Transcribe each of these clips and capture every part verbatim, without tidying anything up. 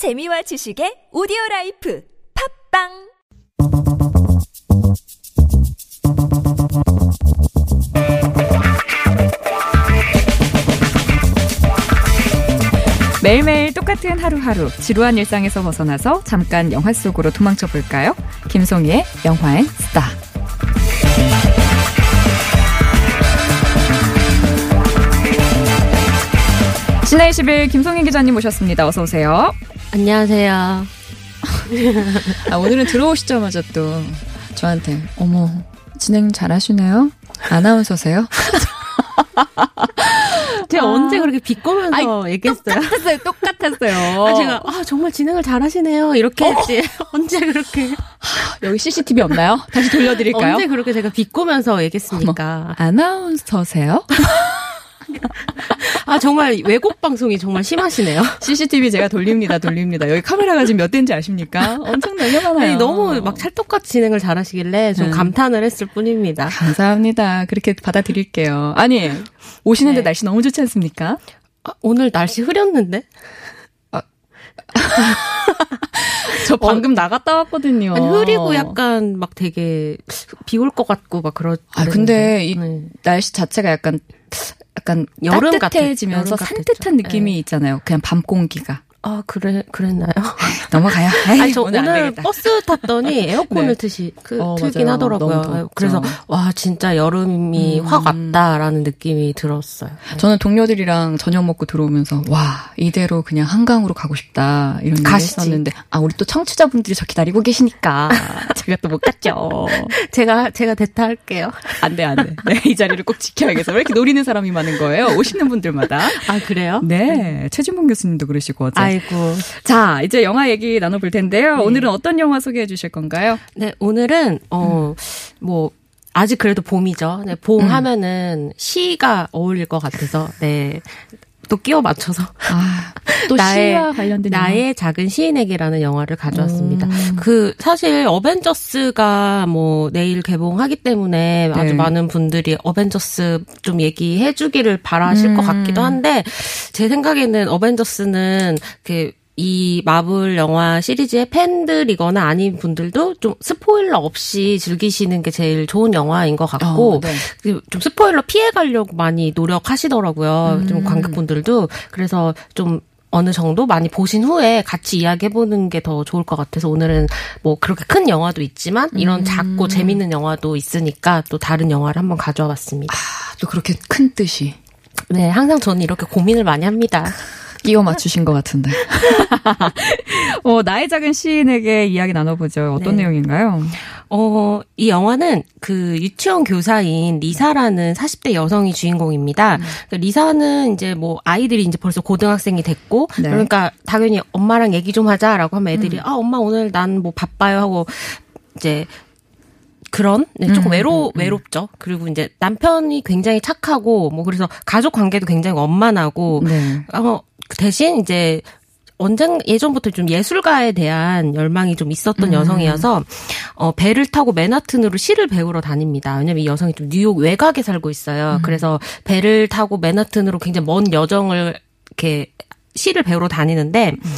재미와 지식의 오디오라이프 팝빵 매일매일 똑같은 하루하루 지루한 일상에서 벗어나서 잠깐 영화 속으로 도망쳐 볼까요? 김송희의 영화 N 스타. 신라의 십 일 김송희 기자님 모셨습니다. 어서 오세요. 안녕하세요. 아, 오늘은 들어오시자마자 또 저한테 어머 진행 잘하시네요. 아나운서세요? 제가 아, 언제 그렇게 비꼬면서 아이, 얘기했어요? 똑같았어요. 똑같았어요. 아, 제가 아, 정말 진행을 잘하시네요. 이렇게 어? 했지. 언제 그렇게. 여기 씨씨티비 없나요? 다시 돌려드릴까요? 언제 그렇게 제가 비꼬면서 얘기했습니까? 어머, 아나운서세요? 아, 정말 왜곡 방송이 정말 심하시네요. 씨씨티비 제가 돌립니다. 돌립니다. 여기 카메라가 지금 몇 대인지 아십니까? 엄청 날려가나요? 너무 막 찰떡같이 진행을 잘하시길래 좀 음. 감탄을 했을 뿐입니다. 감사합니다. 그렇게 받아들일게요. 아니, 오시는데 네. 날씨 너무 좋지 않습니까? 아, 오늘 날씨 흐렸는데? 아. 저 방금 어, 나갔다 왔거든요. 아니, 흐리고 약간 막 되게 비 올 것 같고 막 그러. 아, 근데 이 네. 날씨 자체가 약간 약간 여름 따뜻해지면서 여름 산뜻한 느낌이 네. 있잖아요. 그냥 밤 공기가. 아, 그래, 그랬나요? 넘어가요. 에이, 아니, 저 오늘, 오늘 버스 탔더니 에어컨을 네. 트시, 그, 어, 틀긴 맞아요. 하더라고요. 그래서, 와, 진짜 여름이 음. 확 왔다라는 느낌이 들었어요. 저는 동료들이랑 저녁 먹고 들어오면서, 와, 이대로 그냥 한강으로 가고 싶다. 이런 얘기 했었는데, 아, 우리 또 청취자분들이 저 기다리고 계시니까. 제가 또 못 갔죠. 제가, 제가 대타할게요. 안 돼, 안 돼. 네, 이 자리를 꼭 지켜야겠어. 왜 이렇게 노리는 사람이 많은 거예요? 오시는 분들마다. 아, 그래요? 네. 최진봉 교수님도 그러시고, 어제. 아이고. 자, 이제 영화 얘기 나눠볼 텐데요. 네. 오늘은 어떤 영화 소개해 주실 건가요? 네, 오늘은, 어, 음. 뭐, 아직 그래도 봄이죠. 네, 봄 음. 하면은 시가 어울릴 것 같아서, 네. 또 끼워 맞춰서. 아, 또 나의, 시와 관련된 영화. 나의 작은 시인에게라는 영화를 가져왔습니다. 음. 그, 사실 어벤져스가 뭐 내일 개봉하기 때문에 네. 아주 많은 분들이 어벤져스 좀 얘기해 주기를 바라실 음. 것 같기도 한데, 제 생각에는 어벤져스는 그, 이 마블 영화 시리즈의 팬들이거나 아닌 분들도 좀 스포일러 없이 즐기시는 게 제일 좋은 영화인 것 같고 어, 네. 좀 스포일러 피해가려고 많이 노력하시더라고요. 음. 좀 관객분들도. 그래서 좀 어느 정도 많이 보신 후에 같이 이야기해보는 게 더 좋을 것 같아서 오늘은 뭐 그렇게 큰 영화도 있지만 이런 작고 음. 재밌는 영화도 있으니까 또 다른 영화를 한번 가져와 봤습니다. 아, 또 그렇게 큰 뜻이. 네, 항상 저는 이렇게 고민을 많이 합니다. 끼워 맞추신 것 같은데. 어, 나의 작은 시인에게 이야기 나눠보죠. 어떤 네. 내용인가요? 어, 이 영화는 그 유치원 교사인 리사라는 사십 대 여성이 주인공입니다. 음. 리사는 이제 뭐 아이들이 이제 벌써 고등학생이 됐고, 네. 그러니까 당연히 엄마랑 얘기 좀 하자라고 하면 애들이 음. 아, 엄마 오늘 난 뭐 바빠요 하고 이제 그런 네, 조금 음, 외로 음, 외롭죠. 그리고 이제 남편이 굉장히 착하고 뭐 그래서 가족 관계도 굉장히 원만하고 네. 어, 대신 이제 언젠 예전부터 좀 예술가에 대한 열망이 좀 있었던 음. 여성이어서 어, 배를 타고 맨하튼으로 시를 배우러 다닙니다. 왜냐면 이 여성이 좀 뉴욕 외곽에 살고 있어요. 음. 그래서 배를 타고 맨하튼으로 굉장히 먼 여정을 이렇게 시를 배우러 다니는데 음.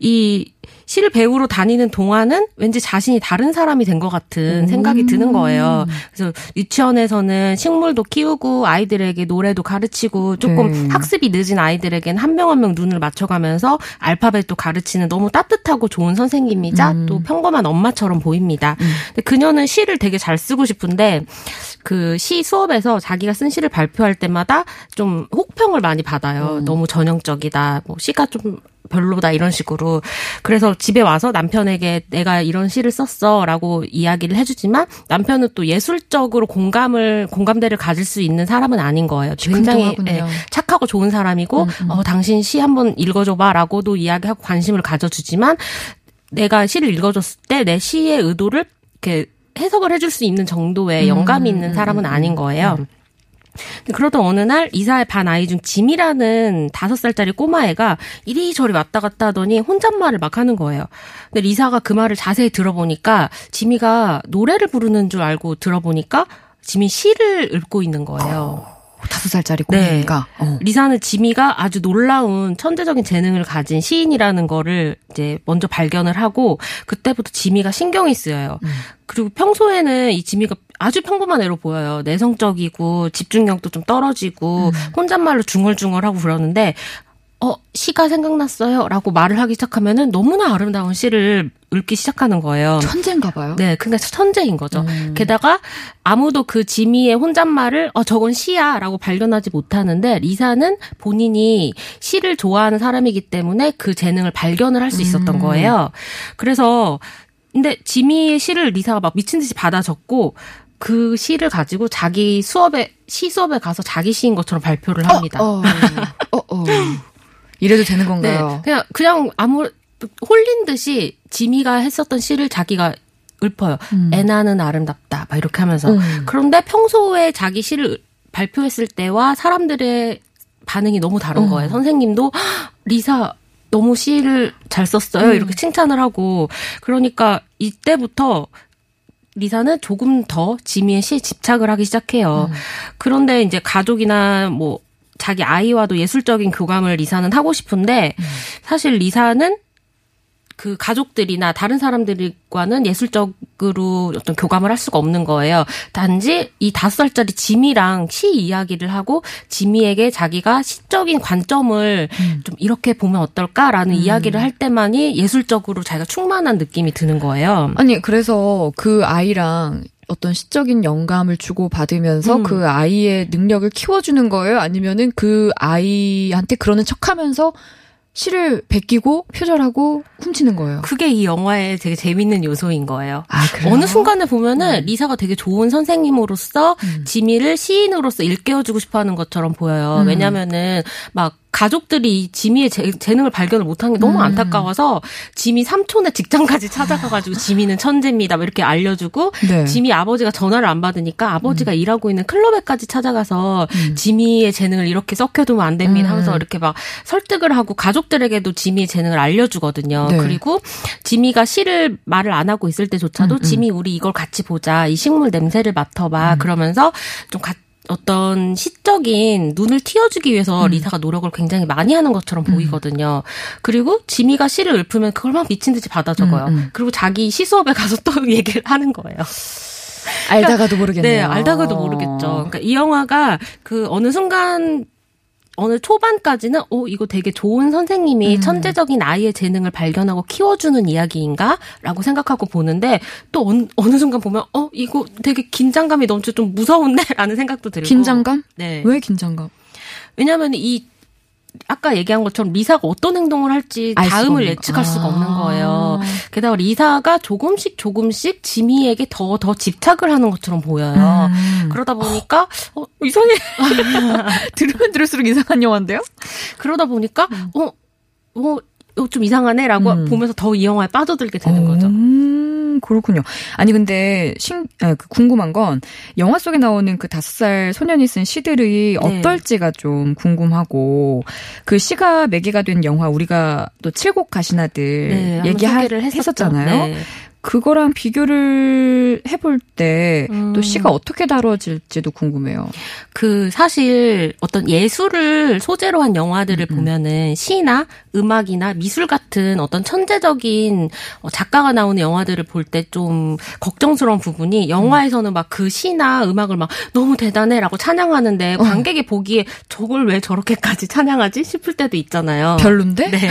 이 시를 배우러 다니는 동안은 왠지 자신이 다른 사람이 된 것 같은 생각이 음. 드는 거예요. 그래서 유치원에서는 식물도 키우고 아이들에게 노래도 가르치고 조금 네. 학습이 늦은 아이들에겐 한 명 한 명 눈을 맞춰가면서 알파벳도 가르치는 너무 따뜻하고 좋은 선생님이자 음. 또 평범한 엄마처럼 보입니다. 음. 근데 그녀는 시를 되게 잘 쓰고 싶은데 그 시 수업에서 자기가 쓴 시를 발표할 때마다 좀 혹평을 많이 받아요. 음. 너무 전형적이다. 뭐 시가 좀 별로다 이런 식으로. 그래서 집에 와서 남편에게 내가 이런 시를 썼어 라고 이야기를 해주지만 남편은 또 예술적으로 공감을 공감대를 가질 수 있는 사람은 아닌 거예요. 굉장히 예, 착하고 좋은 사람이고 음, 음. 어, 당신 시 한번 읽어줘봐 라고도 이야기하고 관심을 가져주지만 내가 시를 읽어줬을 때 내 시의 의도를 이렇게 해석을 해줄 수 있는 정도의 영감이 음, 있는 사람은 아닌 거예요. 음. 그러던 어느 날 이사의 반 아이 중 짐이라는 다섯 살짜리 꼬마애가 이리저리 왔다 갔다 하더니 혼잣말을 막 하는 거예요. 근데 리사가 그 말을 자세히 들어보니까 짐이가 노래를 부르는 줄 알고 들어보니까 짐이 시를 읊고 있는 거예요. 다섯 살짜리 꼬맹이가. 네. 어. 리사는 지미가 아주 놀라운 천재적인 재능을 가진 시인이라는 거를 이제 먼저 발견을 하고 그때부터 지미가 신경이 쓰여요. 음. 그리고 평소에는 이 지미가 아주 평범한 애로 보여요. 내성적이고 집중력도 좀 떨어지고 음. 혼잣말로 중얼중얼하고 그러는데 어, 시가 생각났어요 라고 말을 하기 시작하면은 너무나 아름다운 시를 읽기 시작하는 거예요. 천재인가 봐요. 네, 그러니까 천재인 거죠. 음. 게다가 아무도 그 지미의 혼잣말을 어, 저건 시야 라고 발견하지 못하는데 리사는 본인이 시를 좋아하는 사람이기 때문에 그 재능을 발견을 할 수 있었던 음. 거예요. 그래서 근데 지미의 시를 리사가 막 미친 듯이 받아 적고 그 시를 가지고 자기 수업에 시 수업에 가서 자기 시인 것처럼 발표를 합니다. 어, 어, 어, 어. 이래도 되는 건가요? 네, 그냥 그냥 아무 홀린 듯이 지미가 했었던 시를 자기가 읊어요. 음. 애나는 아름답다 막 이렇게 하면서 음. 그런데 평소에 자기 시를 발표했을 때와 사람들의 반응이 너무 다른 음. 거예요. 선생님도 리사 너무 시를 잘 썼어요. 음. 이렇게 칭찬을 하고 그러니까 이때부터 리사는 조금 더 지미의 시에 집착을 하기 시작해요. 음. 그런데 이제 가족이나 뭐 자기 아이와도 예술적인 교감을 리사는 하고 싶은데 음. 사실 리사는 그 가족들이나 다른 사람들과는 예술적으로 어떤 교감을 할 수가 없는 거예요. 단지 이 다섯 살짜리 지미랑 시 이야기를 하고 지미에게 자기가 시적인 관점을 음. 좀 이렇게 보면 어떨까라는 음. 이야기를 할 때만이 예술적으로 자기가 충만한 느낌이 드는 거예요. 아니 그래서 그 아이랑 어떤 시적인 영감을 주고받으면서 음. 그 아이의 능력을 키워주는 거예요? 아니면은 그 아이한테 그러는 척하면서 시를 베끼고 표절하고 훔치는 거예요. 그게 이 영화의 되게 재밌는 요소인 거예요. 아, 그래요? 어느 순간에 보면은 음. 리사가 되게 좋은 선생님으로서 음. 지미를 시인으로서 일깨워주고 싶어하는 것처럼 보여요. 음. 왜냐면은 막 가족들이 이 지미의 재, 재능을 발견을 못한 게 너무 음. 안타까워서 지미 삼촌의 직장까지 찾아가가지고 지미는 천재입니다 이렇게 알려주고 네. 지미 아버지가 전화를 안 받으니까 아버지가 음. 일하고 있는 클럽에까지 찾아가서 음. 지미의 재능을 이렇게 썩혀두면 안 됩니다 음. 하면서 이렇게 막 설득을 하고 가족들에게도 지미의 재능을 알려주거든요. 네. 그리고 지미가 시를 말을 안 하고 있을 때조차도 음, 음. 지미 우리 이걸 같이 보자. 이 식물 냄새를 맡아봐. 음. 그러면서 좀 같이 어떤 시적인 눈을 틔어주기 위해서 음. 리사가 노력을 굉장히 많이 하는 것처럼 보이거든요. 음. 그리고 지미가 시를 읊으면 그걸 막 미친 듯이 받아 적어요. 음, 음. 그리고 자기 시 수업에 가서 또 얘기를 하는 거예요. 그러니까, 알다가도 모르겠네요. 네, 알다가도 모르겠죠. 그러니까 이 영화가 그 어느 순간 어느 초반까지는 어 이거 되게 좋은 선생님이 음. 천재적인 아이의 재능을 발견하고 키워주는 이야기인가라고 생각하고 보는데 또 어느, 어느 순간 보면 어 이거 되게 긴장감이 넘쳐 좀 무서운데라는 생각도 들고. 긴장감? 네. 왜 긴장감? 왜냐하면 이 아까 얘기한 것처럼 리사가 어떤 행동을 할지 다음을 예측할 아. 수가 없는 거예요. 게다가 리사가 조금씩 조금씩 지미에게 더 더 집착을 하는 것처럼 보여요. 음. 그러다 보니까 어, 이상해. 들으면 들을수록 이상한 영화인데요? 그러다 보니까 음. 어, 어, 어, 좀 이상하네 라고 음. 보면서 더 이 영화에 빠져들게 되는 어. 거죠. 음, 그렇군요. 아니 근데 신, 아, 궁금한 건 영화 속에 나오는 그 다섯 살 소년이 쓴 시들이 네. 어떨지가 좀 궁금하고 그 시가 매개가 된 영화 우리가 또 칠곡 가시나들 네, 얘기를 했었잖아요. 네. 그거랑 비교를 해볼 때 또 음. 시가 어떻게 다뤄질지도 궁금해요. 그 사실 어떤 예술을 소재로 한 영화들을 음. 보면은 시나 음악이나 미술 같은 어떤 천재적인 작가가 나오는 영화들을 볼 때 좀 걱정스러운 부분이 영화에서는 막 그 시나 음악을 막 너무 대단해라고 찬양하는데 관객이 어. 보기에 저걸 왜 저렇게까지 찬양하지 싶을 때도 있잖아요. 별론데? 네.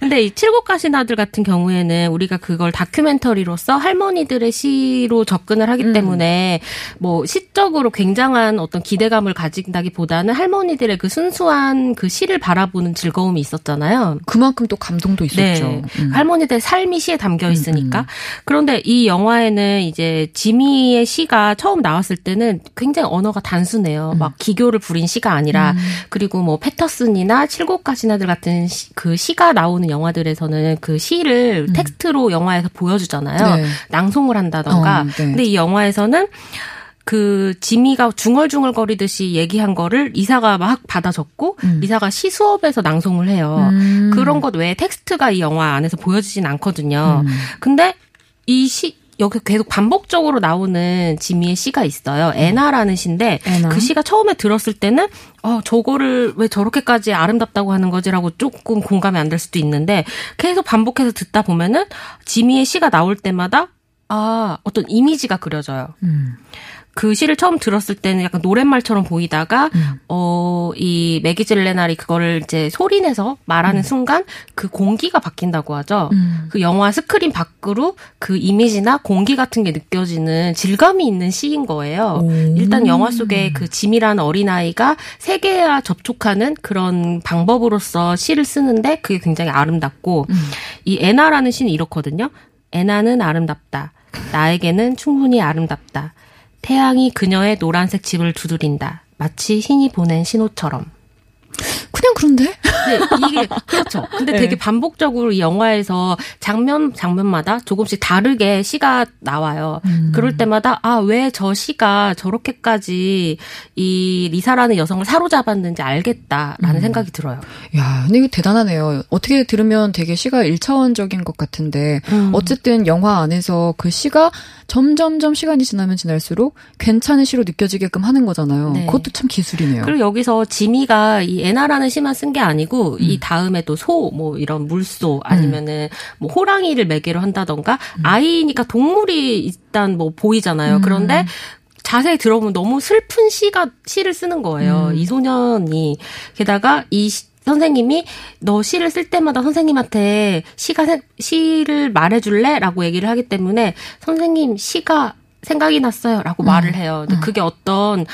근데 이 칠곡 가시나들 같은 경우에는 우리가 그걸 다큐멘터리 로서 할머니들의 시로 접근을 하기 음. 때문에 뭐 시적으로 굉장한 어떤 기대감을 가진다기보다는 할머니들의 그 순수한 그 시를 바라보는 즐거움이 있었잖아요. 그만큼 또 감동도 있었죠. 네. 음. 할머니들의 삶이 시에 담겨 있으니까. 음, 음. 그런데 이 영화에는 이제 지미의 시가 처음 나왔을 때는 굉장히 언어가 단순해요. 음. 막 기교를 부린 시가 아니라 음. 그리고 뭐 패터슨이나 칠곡 가시나들 같은 시, 그 시가 나오는 영화들에서는 그 시를 음. 텍스트로 영화에서 보여주잖아요. 네. 낭송을 한다던가. 어, 네. 근데 이 영화에서는 그 지미가 중얼중얼거리듯이 얘기한 거를 리사가 막 받아 적고 음. 리사가 시 수업에서 낭송을 해요. 음. 그런 것 외에 텍스트가 이 영화 안에서 보여지진 않거든요. 음. 근데 이 시 여기 계속 반복적으로 나오는 지미의 시가 있어요. 애나라는 시인데 애나? 그 시가 처음에 들었을 때는 어, 저거를 왜 저렇게까지 아름답다고 하는 거지라고 조금 공감이 안 될 수도 있는데 계속 반복해서 듣다 보면은 지미의 시가 나올 때마다 아, 어떤 이미지가 그려져요. 음. 그 시를 처음 들었을 때는 약간 노랫말처럼 보이다가 음. 어, 이 매기 질레날이 그거를 이제 소리내서 말하는 음. 순간 그 공기가 바뀐다고 하죠. 음. 그 영화 스크린 밖으로 그 이미지나 공기 같은 게 느껴지는 질감이 있는 시인 거예요. 오. 일단 영화 속에 그 짐이라는 어린아이가 세계와 접촉하는 그런 방법으로서 시를 쓰는데 그게 굉장히 아름답고 음. 이 애나라는 시는 이렇거든요. 애나는 아름답다. 나에게는 충분히 아름답다. 태양이 그녀의 노란색 집을 두드린다. 마치 신이 보낸 신호처럼. 그냥 그런데? 네, 이게, 그렇죠. 근데 네. 되게 반복적으로 이 영화에서 장면, 장면마다 조금씩 다르게 시가 나와요. 음. 그럴 때마다, 아, 왜 저 시가 저렇게까지 이 리사라는 여성을 사로잡았는지 알겠다라는 음. 생각이 들어요. 야, 근데 이거 대단하네요. 어떻게 들으면 되게 시가 일차원적인 것 같은데, 음. 어쨌든 영화 안에서 그 시가 점점점 시간이 지나면 지날수록 괜찮은 시로 느껴지게끔 하는 거잖아요. 네. 그것도 참 기술이네요. 그리고 여기서 지미가 이 애나라는 시만 쓴 게 아니고 음. 이 다음에 또 소 뭐 이런 물소 아니면은 뭐 호랑이를 매개로 한다던가 음. 아이니까 동물이 일단 뭐 보이잖아요. 음. 그런데 자세히 들어보면 너무 슬픈 시가 시를 쓰는 거예요. 음. 이 소년이 게다가 이 시, 선생님이 너 시를 쓸 때마다 선생님한테 시가 시를 말해줄래라고 얘기를 하기 때문에 선생님 시가 생각이 났어요라고 음. 말을 해요. 근데 음. 그게 어떤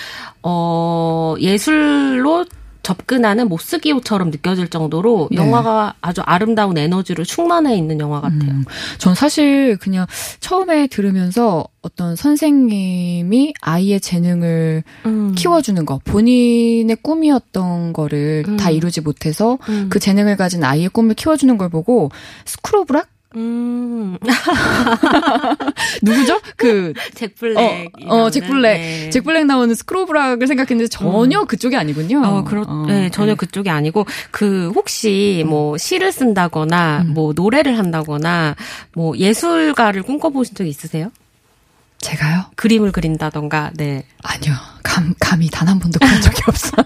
어 예술로 접근하는 못쓰기호처럼 느껴질 정도로 네. 영화가 아주 아름다운 에너지로 충만해 있는 영화 같아요. 음, 전 사실 그냥 처음에 들으면서 어떤 선생님이 아이의 재능을 음. 키워주는 거, 본인의 꿈이었던 거를 음. 다 이루지 못해서 음. 그 재능을 가진 아이의 꿈을 키워주는 걸 보고 스크로브락? 음. 누구죠? 그 잭 블랙. 어, 어 잭 블랙. 네. 잭 블랙 나오는 스크로브락을 생각했는데 전혀 음. 그쪽이 아니군요. 어, 그렇. 어, 네, 전혀 네. 그쪽이 아니고 그 혹시 뭐 시를 쓴다거나 음. 뭐 노래를 한다거나 뭐 예술가를 꿈꿔보신 적 있으세요? 제가요? 그림을 그린다던가. 네. 아니요. 감, 감히 단 한 번도 그런 적이 없어요.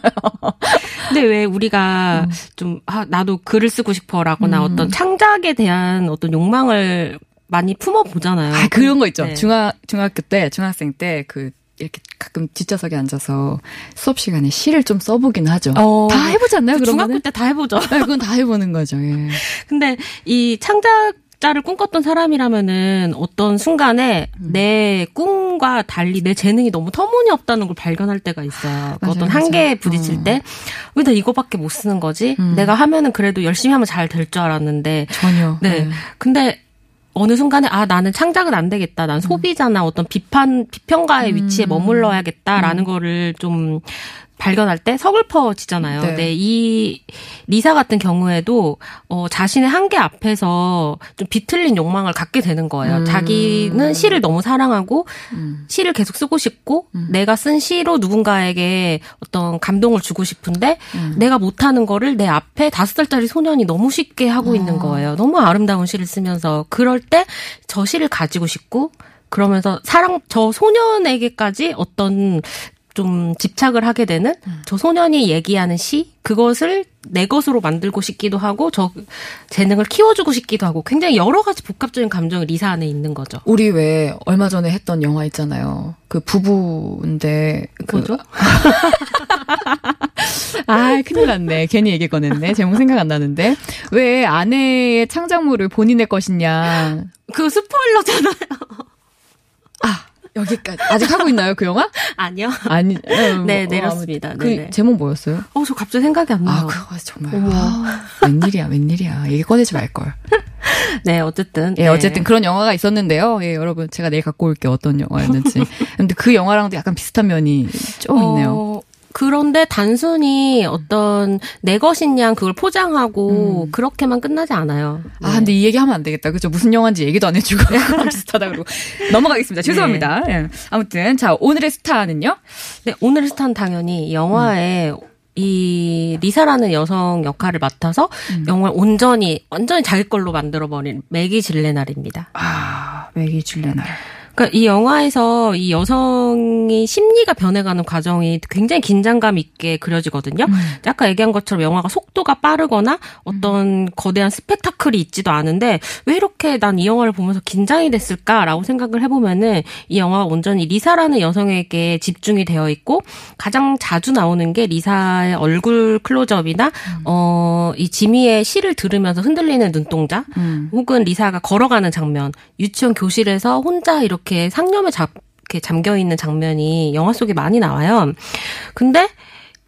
근데 왜 우리가 음. 좀, 아, 나도 글을 쓰고 싶어라거나 음. 어떤 창작에 대한 어떤 욕망을 많이 품어보잖아요. 아, 그런 거 있죠. 네. 중학, 중학교 때, 중학생 때 그, 이렇게 가끔 뒷좌석에 앉아서 수업 시간에 시를 좀 써보긴 하죠. 어, 다 해보지 않나요, 그 그러면? 중학교 때 다 해보죠. 네, 그건 다 해보는 거죠, 예. 근데 이 창작, 자를 꿈꿨던 사람이라면은 어떤 순간에 음. 내 꿈과 달리 내 재능이 너무 터무니없다는 걸 발견할 때가 있어요. 맞아요, 어떤 한계에 부딪힐 어. 때 왜 나 이거밖에 못 쓰는 거지? 음. 내가 하면은 그래도 열심히 하면 잘 될 줄 알았는데 전혀. 네. 네. 근데 어느 순간에 아 나는 창작은 안 되겠다. 난 소비자나 음. 어떤 비판 비평가의 음. 위치에 머물러야겠다라는 음. 거를 좀 발견할 때 서글퍼지잖아요. 네. 네, 이 리사 같은 경우에도 어, 자신의 한계 앞에서 좀 비틀린 욕망을 갖게 되는 거예요. 음. 자기는 시를 너무 사랑하고 음. 시를 계속 쓰고 싶고 음. 내가 쓴 시로 누군가에게 어떤 감동을 주고 싶은데 음. 내가 못하는 거를 내 앞에 다섯 살짜리 소년이 너무 쉽게 하고 음. 있는 거예요. 너무 아름다운 시를 쓰면서 그럴 때 저 시를 가지고 싶고 그러면서 사랑 저 소년에게까지 어떤 좀 집착을 하게 되는 저 소년이 얘기하는 시 그것을 내 것으로 만들고 싶기도 하고 저 재능을 키워주고 싶기도 하고 굉장히 여러 가지 복합적인 감정이 리사 안에 있는 거죠. 우리 왜 얼마 전에 했던 영화 있잖아요. 그 부부인데 뭐죠? 그... 아 큰일 났네. 괜히 얘기 꺼냈네. 제목 생각 안 나는데 왜 아내의 창작물을 본인의 것이냐. 그거 스포일러잖아요. 아 여기까지. 아직 하고 있나요, 그 영화? 아니요. 아니, 음, 네, 내렸습니다. 어, 그 네네. 제목 뭐였어요? 어, 저 갑자기 생각이 안 나요. 아, 그거 정말. 아, 웬일이야, 웬일이야. 얘기 꺼내지 말걸. 네, 어쨌든. 예, 네. 어쨌든 그런 영화가 있었는데요. 예, 여러분, 제가 내일 갖고 올게요. 어떤 영화였는지. 근데 그 영화랑도 약간 비슷한 면이 좀 있네요. 어... 그런데 단순히 어떤 내 것인 양 그걸 포장하고 음. 그렇게만 끝나지 않아요. 네. 아 근데 이 얘기하면 안 되겠다. 그렇죠? 무슨 영화인지 얘기도 안 해주고 비슷하다 그러고 넘어가겠습니다. 죄송합니다. 네. 네. 아무튼 자 오늘의 스타는요? 네 오늘의 스타는 당연히 영화에 음. 이 리사라는 여성 역할을 맡아서 음. 영화를 온전히 완전히 자기 걸로 만들어버린 매기 질레날입니다. 아 매기 질레날. 그러니까 이 영화에서 이 여성이 심리가 변해가는 과정이 굉장히 긴장감 있게 그려지거든요. 음. 아까 얘기한 것처럼 영화가 속도가 빠르거나 어떤 음. 거대한 스펙타클이 있지도 않은데 왜 이렇게 난 이 영화를 보면서 긴장이 됐을까라고 생각을 해보면은 이 영화가 온전히 리사라는 여성에게 집중이 되어 있고 가장 자주 나오는 게 리사의 얼굴 클로즈업이나 음. 어, 이 지미의 시를 들으면서 흔들리는 눈동자 음. 혹은 리사가 걸어가는 장면, 유치원 교실에서 혼자 이렇게 이렇게 상념에 잡, 이렇게 잠겨있는 장면이 영화 속에 많이 나와요. 근데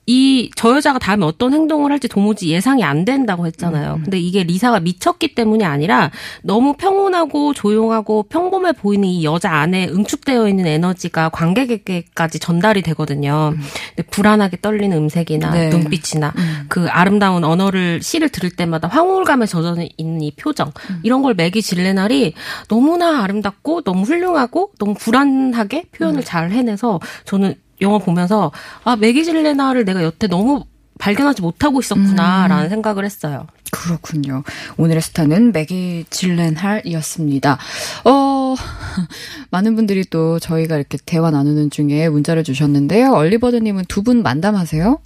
이 저 여자가 다음에 어떤 행동을 할지 도무지 예상이 안 된다고 했잖아요. 음. 근데 이게 리사가 미쳤기 때문이 아니라 너무 평온하고 조용하고 평범해 보이는 이 여자 안에 응축되어 있는 에너지가 관객에게까지 전달이 되거든요. 음. 근데 불안하게 떨리는 음색이나 네. 눈빛이나 음. 그 아름다운 언어를 시를 들을 때마다 황홀감에 젖어 있는 이 표정 음. 이런 걸 매기 질레날이 너무나 아름답고 너무 훌륭하고 너무 불안하게 표현을 음. 잘 해내서 저는 영화 보면서 아 매기 질레날을 내가 여태 너무 발견하지 못하고 있었구나라는 음. 생각을 했어요. 그렇군요. 오늘의 스타는 매기 질렌할이었습니다. 어, 많은 분들이 또 저희가 이렇게 대화 나누는 중에 문자를 주셨는데요. 얼리버드님은 두 분 만담하세요?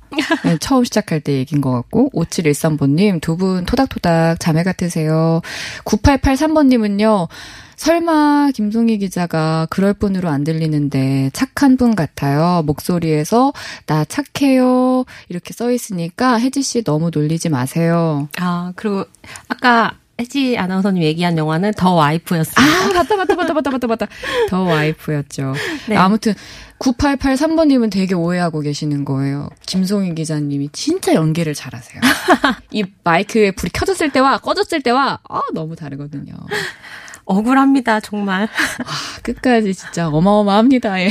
네, 처음 시작할 때 얘기인 것 같고. 오칠일삼 번님 두 분 토닥토닥 자매 같으세요. 구팔팔삼 번님은요. 설마 김송희 기자가 그럴 뿐으로 안 들리는데 착한 분 같아요. 목소리에서 나 착해요 이렇게 써 있으니까 혜지 씨 너무 놀리지 마세요. 아 그리고 아까 혜지 아나운서님 얘기한 영화는 더 와이프였어요. 아 맞다 맞다 맞다 맞다 맞다 맞다 더 와이프였죠. 네. 아무튼 구팔팔삼 번님은 되게 오해하고 계시는 거예요. 김송희 기자님이 진짜 연기를 잘하세요. 이 마이크에 불이 켜졌을 때와 꺼졌을 때와 아 너무 다르거든요. 억울합니다, 정말. 아, 끝까지 진짜 어마어마합니다. 예.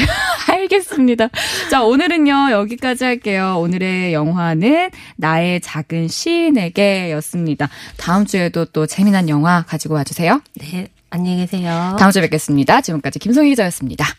알겠습니다. 자, 오늘은요, 여기까지 할게요. 오늘의 영화는 나의 작은 시인에게 였습니다. 다음 주에도 또 재미난 영화 가지고 와주세요. 네, 안녕히 계세요. 다음 주에 뵙겠습니다. 지금까지 김송희 기자였습니다.